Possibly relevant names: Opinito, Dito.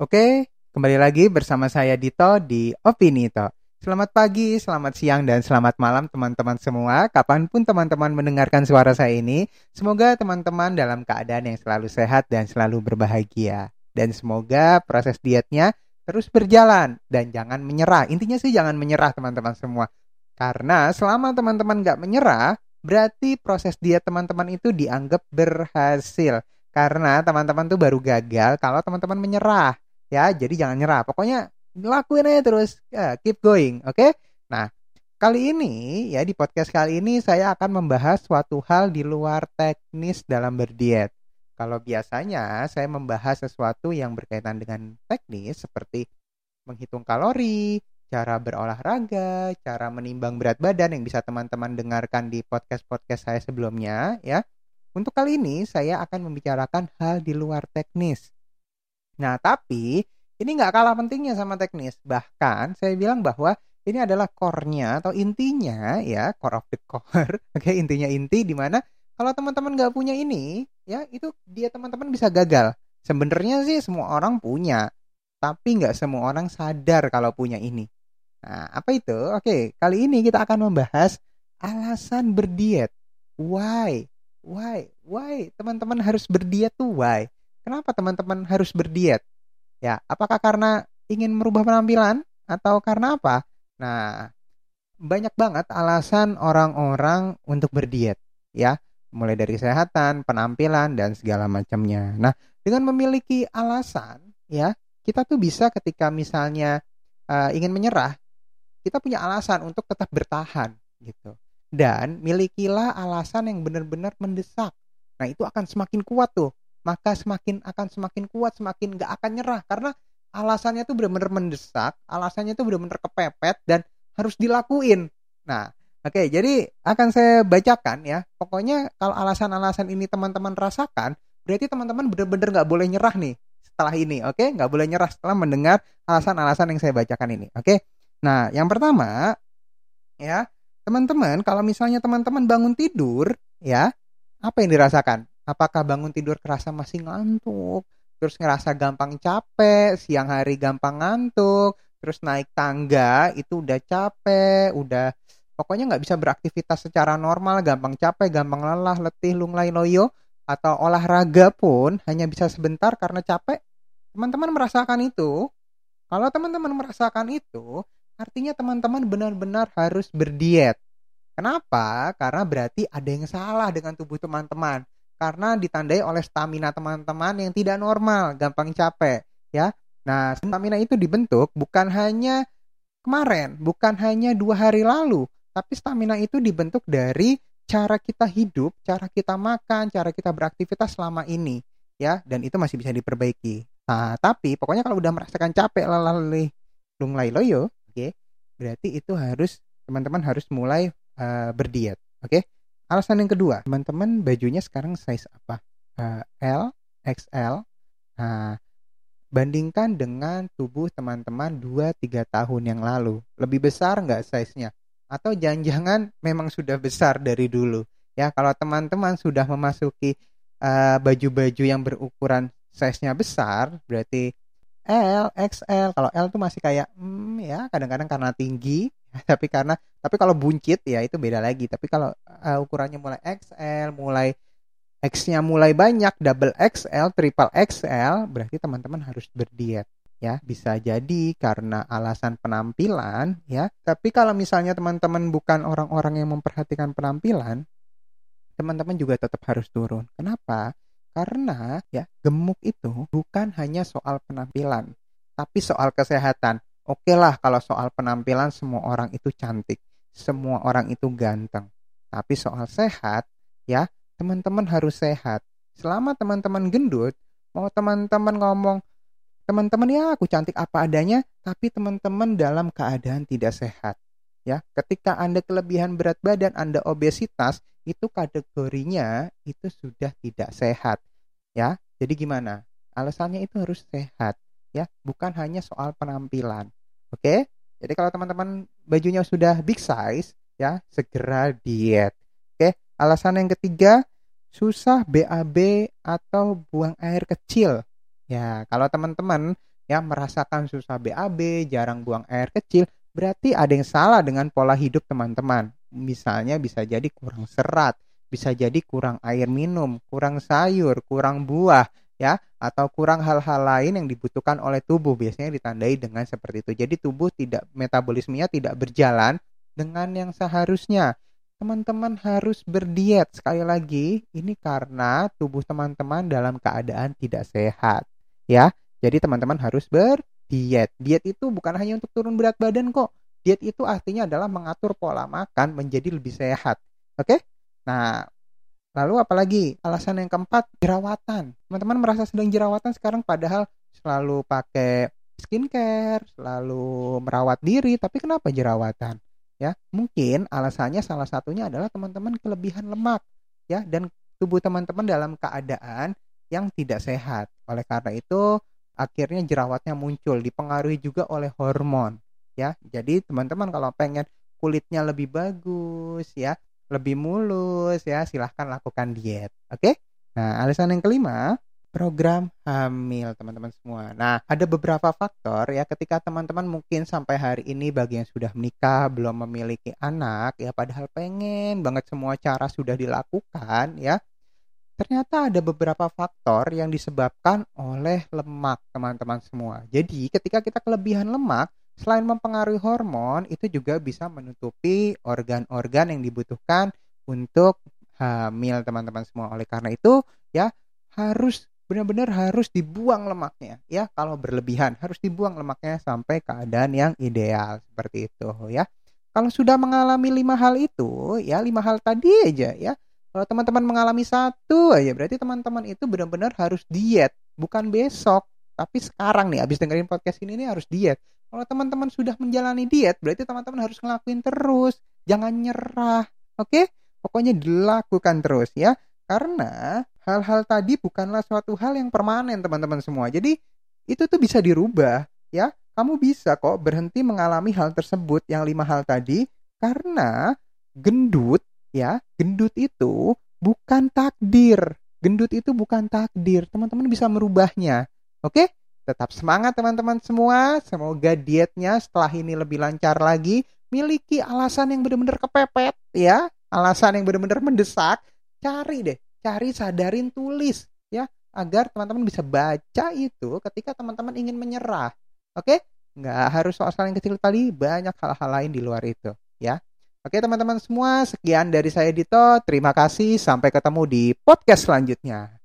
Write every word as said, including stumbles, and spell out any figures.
Oke, kembali lagi bersama saya Dito di Opinito. Selamat pagi, selamat siang, dan selamat malam teman-teman semua. Kapanpun teman-teman mendengarkan suara saya ini, semoga teman-teman dalam keadaan yang selalu sehat dan selalu berbahagia. Dan semoga proses dietnya terus berjalan dan jangan menyerah. Intinya sih jangan menyerah teman-teman semua. Karena selama teman-teman nggak menyerah, berarti proses diet teman-teman itu dianggap berhasil. Karena teman-teman tuh baru gagal kalau teman-teman menyerah. Ya, jadi jangan nyerah. Pokoknya lakuin aja terus, yeah, keep going, oke? Okay? Nah, kali ini ya di podcast kali ini saya akan membahas suatu hal di luar teknis dalam berdiet. Kalau biasanya saya membahas sesuatu yang berkaitan dengan teknis seperti menghitung kalori, cara berolahraga, cara menimbang berat badan yang bisa teman-teman dengarkan di podcast-podcast saya sebelumnya, ya. Untuk kali ini saya akan membicarakan hal di luar teknis. Nah, tapi ini nggak kalah pentingnya sama teknis. Bahkan saya bilang bahwa ini adalah core-nya atau intinya ya, core of the core. Oke, okay, intinya inti di mana kalau teman-teman nggak punya ini, ya itu dia teman-teman bisa gagal. Sebenarnya sih semua orang punya, tapi nggak semua orang sadar kalau punya ini. Nah, apa itu? Oke, okay, kali ini kita akan membahas alasan berdiet. Why? Why? Why? Teman-teman harus berdiet tuh why? Kenapa teman-teman harus berdiet? Ya, apakah karena ingin merubah penampilan atau karena apa? Nah, banyak banget alasan orang-orang untuk berdiet, ya, mulai dari kesehatan, penampilan dan segala macamnya. Nah, dengan memiliki alasan, ya, kita tuh bisa ketika misalnya uh, ingin menyerah, kita punya alasan untuk tetap bertahan, gitu. Dan milikilah alasan yang benar-benar mendesak. Nah, itu akan semakin kuat tuh. Maka semakin akan semakin kuat, semakin gak akan nyerah. Karena alasannya tuh benar-benar mendesak, alasannya tuh benar-benar kepepet dan harus dilakuin. Nah, oke, okay, jadi akan saya bacakan ya. Pokoknya kalau alasan-alasan ini teman-teman rasakan, berarti teman-teman benar-benar gak boleh nyerah nih setelah ini, oke? Okay? Gak boleh nyerah setelah mendengar alasan-alasan yang saya bacakan ini, oke? Okay? Nah, yang pertama, ya, teman-teman, kalau misalnya teman-teman bangun tidur, ya, apa yang dirasakan? Apakah bangun tidur kerasa masih ngantuk, terus ngerasa gampang capek, siang hari gampang ngantuk, terus naik tangga itu udah capek, udah pokoknya nggak bisa beraktivitas secara normal, gampang capek, gampang lelah, letih, lunglai loyo, atau olahraga pun hanya bisa sebentar karena capek. Teman-teman merasakan itu. Kalau teman-teman merasakan itu, artinya teman-teman benar-benar harus berdiet. Kenapa? Karena berarti ada yang salah dengan tubuh teman-teman. Karena ditandai oleh stamina teman-teman yang tidak normal, gampang capek, ya. Nah, stamina itu dibentuk bukan hanya kemarin, bukan hanya dua hari lalu, tapi stamina itu dibentuk dari cara kita hidup, cara kita makan, cara kita beraktivitas selama ini, ya. Dan itu masih bisa diperbaiki. Nah, tapi pokoknya kalau udah merasakan capek, lelah, lelih, lunglai loyo, oke, okay, berarti itu harus teman-teman harus mulai uh, berdiet, oke? Okay? Alasan yang kedua, teman-teman bajunya sekarang size apa? L, X L. Nah, bandingkan dengan tubuh teman-teman dua tiga tahun yang lalu. Lebih besar nggak size-nya? Atau jangan-jangan memang sudah besar dari dulu. Ya, kalau teman-teman sudah memasuki uh, baju-baju yang berukuran size-nya besar, berarti L, X L. Kalau L itu masih kayak, hmm, ya kadang-kadang karena tinggi. Tapi karena tapi kalau buncit ya itu beda lagi. Tapi kalau uh, ukurannya mulai X L, mulai X-nya mulai banyak, double X L, triple X L, berarti teman-teman harus berdiet ya. Bisa jadi karena alasan penampilan ya. Tapi kalau misalnya teman-teman bukan orang-orang yang memperhatikan penampilan, teman-teman juga tetap harus turun. Kenapa? Karena ya gemuk itu bukan hanya soal penampilan, tapi soal kesehatan. Oke lah kalau soal penampilan semua orang itu cantik, semua orang itu ganteng. Tapi soal sehat, ya teman-teman harus sehat. Selama teman-teman gendut, mau teman-teman ngomong, teman-teman ya aku cantik apa adanya, tapi teman-teman dalam keadaan tidak sehat. Ya, ketika Anda kelebihan berat badan, Anda obesitas, itu kategorinya itu sudah tidak sehat. Ya, jadi gimana? Alasannya itu harus sehat. Ya, bukan hanya soal penampilan. Oke? Okay? Jadi kalau teman-teman bajunya sudah big size, ya, segera diet. Oke? Okay? Alasan yang ketiga, susah B A B atau buang air kecil. Ya, kalau teman-teman yang merasakan susah B A B, jarang buang air kecil, berarti ada yang salah dengan pola hidup teman-teman. Misalnya bisa jadi kurang serat, bisa jadi kurang air minum, kurang sayur, kurang buah, ya, atau kurang hal-hal lain yang dibutuhkan oleh tubuh. Biasanya ditandai dengan seperti itu. Jadi tubuh tidak, metabolismenya tidak berjalan dengan yang seharusnya. Teman-teman harus berdiet. Sekali lagi, ini karena tubuh teman-teman dalam keadaan tidak sehat, ya. Jadi teman-teman harus berdiet. Diet itu bukan hanya untuk turun berat badan kok. Diet itu artinya adalah mengatur pola makan menjadi lebih sehat. Oke? Nah, lalu apalagi? Alasan yang keempat, jerawatan. Teman-teman merasa sedang jerawatan sekarang padahal selalu pakai skincare, selalu merawat diri, tapi kenapa jerawatan? Ya, mungkin alasannya salah satunya adalah teman-teman kelebihan lemak, ya, dan tubuh teman-teman dalam keadaan yang tidak sehat. Oleh karena itu, akhirnya jerawatnya muncul, dipengaruhi juga oleh hormon, ya. Jadi teman-teman kalau pengen kulitnya lebih bagus, ya, lebih mulus, ya, silahkan lakukan diet. Oke? Nah, alasan yang kelima, program hamil, teman-teman semua. Nah, ada beberapa faktor, ya, ketika teman-teman mungkin sampai hari ini bagi yang sudah menikah belum memiliki anak, ya, padahal pengen banget, semua cara sudah dilakukan, ya. Ternyata ada beberapa faktor yang disebabkan oleh lemak, teman-teman semua. Jadi ketika kita kelebihan lemak, selain mempengaruhi hormon, itu juga bisa menutupi organ-organ yang dibutuhkan untuk hamil, teman-teman semua. Oleh karena itu, ya, harus benar-benar harus dibuang lemaknya, ya. Kalau berlebihan harus dibuang lemaknya sampai keadaan yang ideal seperti itu, ya. Kalau sudah mengalami lima hal itu, ya, lima hal tadi aja, ya. Kalau teman-teman mengalami satu aja, berarti teman-teman itu benar-benar harus diet. Bukan besok, tapi sekarang nih, abis dengerin podcast ini nih harus diet. Kalau teman-teman sudah menjalani diet, berarti teman-teman harus ngelakuin terus. Jangan nyerah, oke? Pokoknya dilakukan terus, ya. Karena hal-hal tadi bukanlah suatu hal yang permanen, teman-teman semua. Jadi itu tuh bisa dirubah, ya. Kamu bisa kok berhenti mengalami hal tersebut, yang lima hal tadi, karena gendut, ya, gendut itu bukan takdir. Gendut itu bukan takdir. Teman-teman bisa merubahnya. Oke? Tetap semangat teman-teman semua. Semoga dietnya setelah ini lebih lancar lagi. Miliki alasan yang benar-benar kepepet, ya. Alasan yang benar-benar mendesak. Cari deh. Cari, sadarin, tulis, ya. Agar teman-teman bisa baca itu ketika teman-teman ingin menyerah. Oke? Nggak harus soal-soal yang kecil tadi. Banyak hal-hal lain di luar itu, ya. Oke teman-teman semua, sekian dari saya Dito. Terima kasih, sampai ketemu di podcast selanjutnya.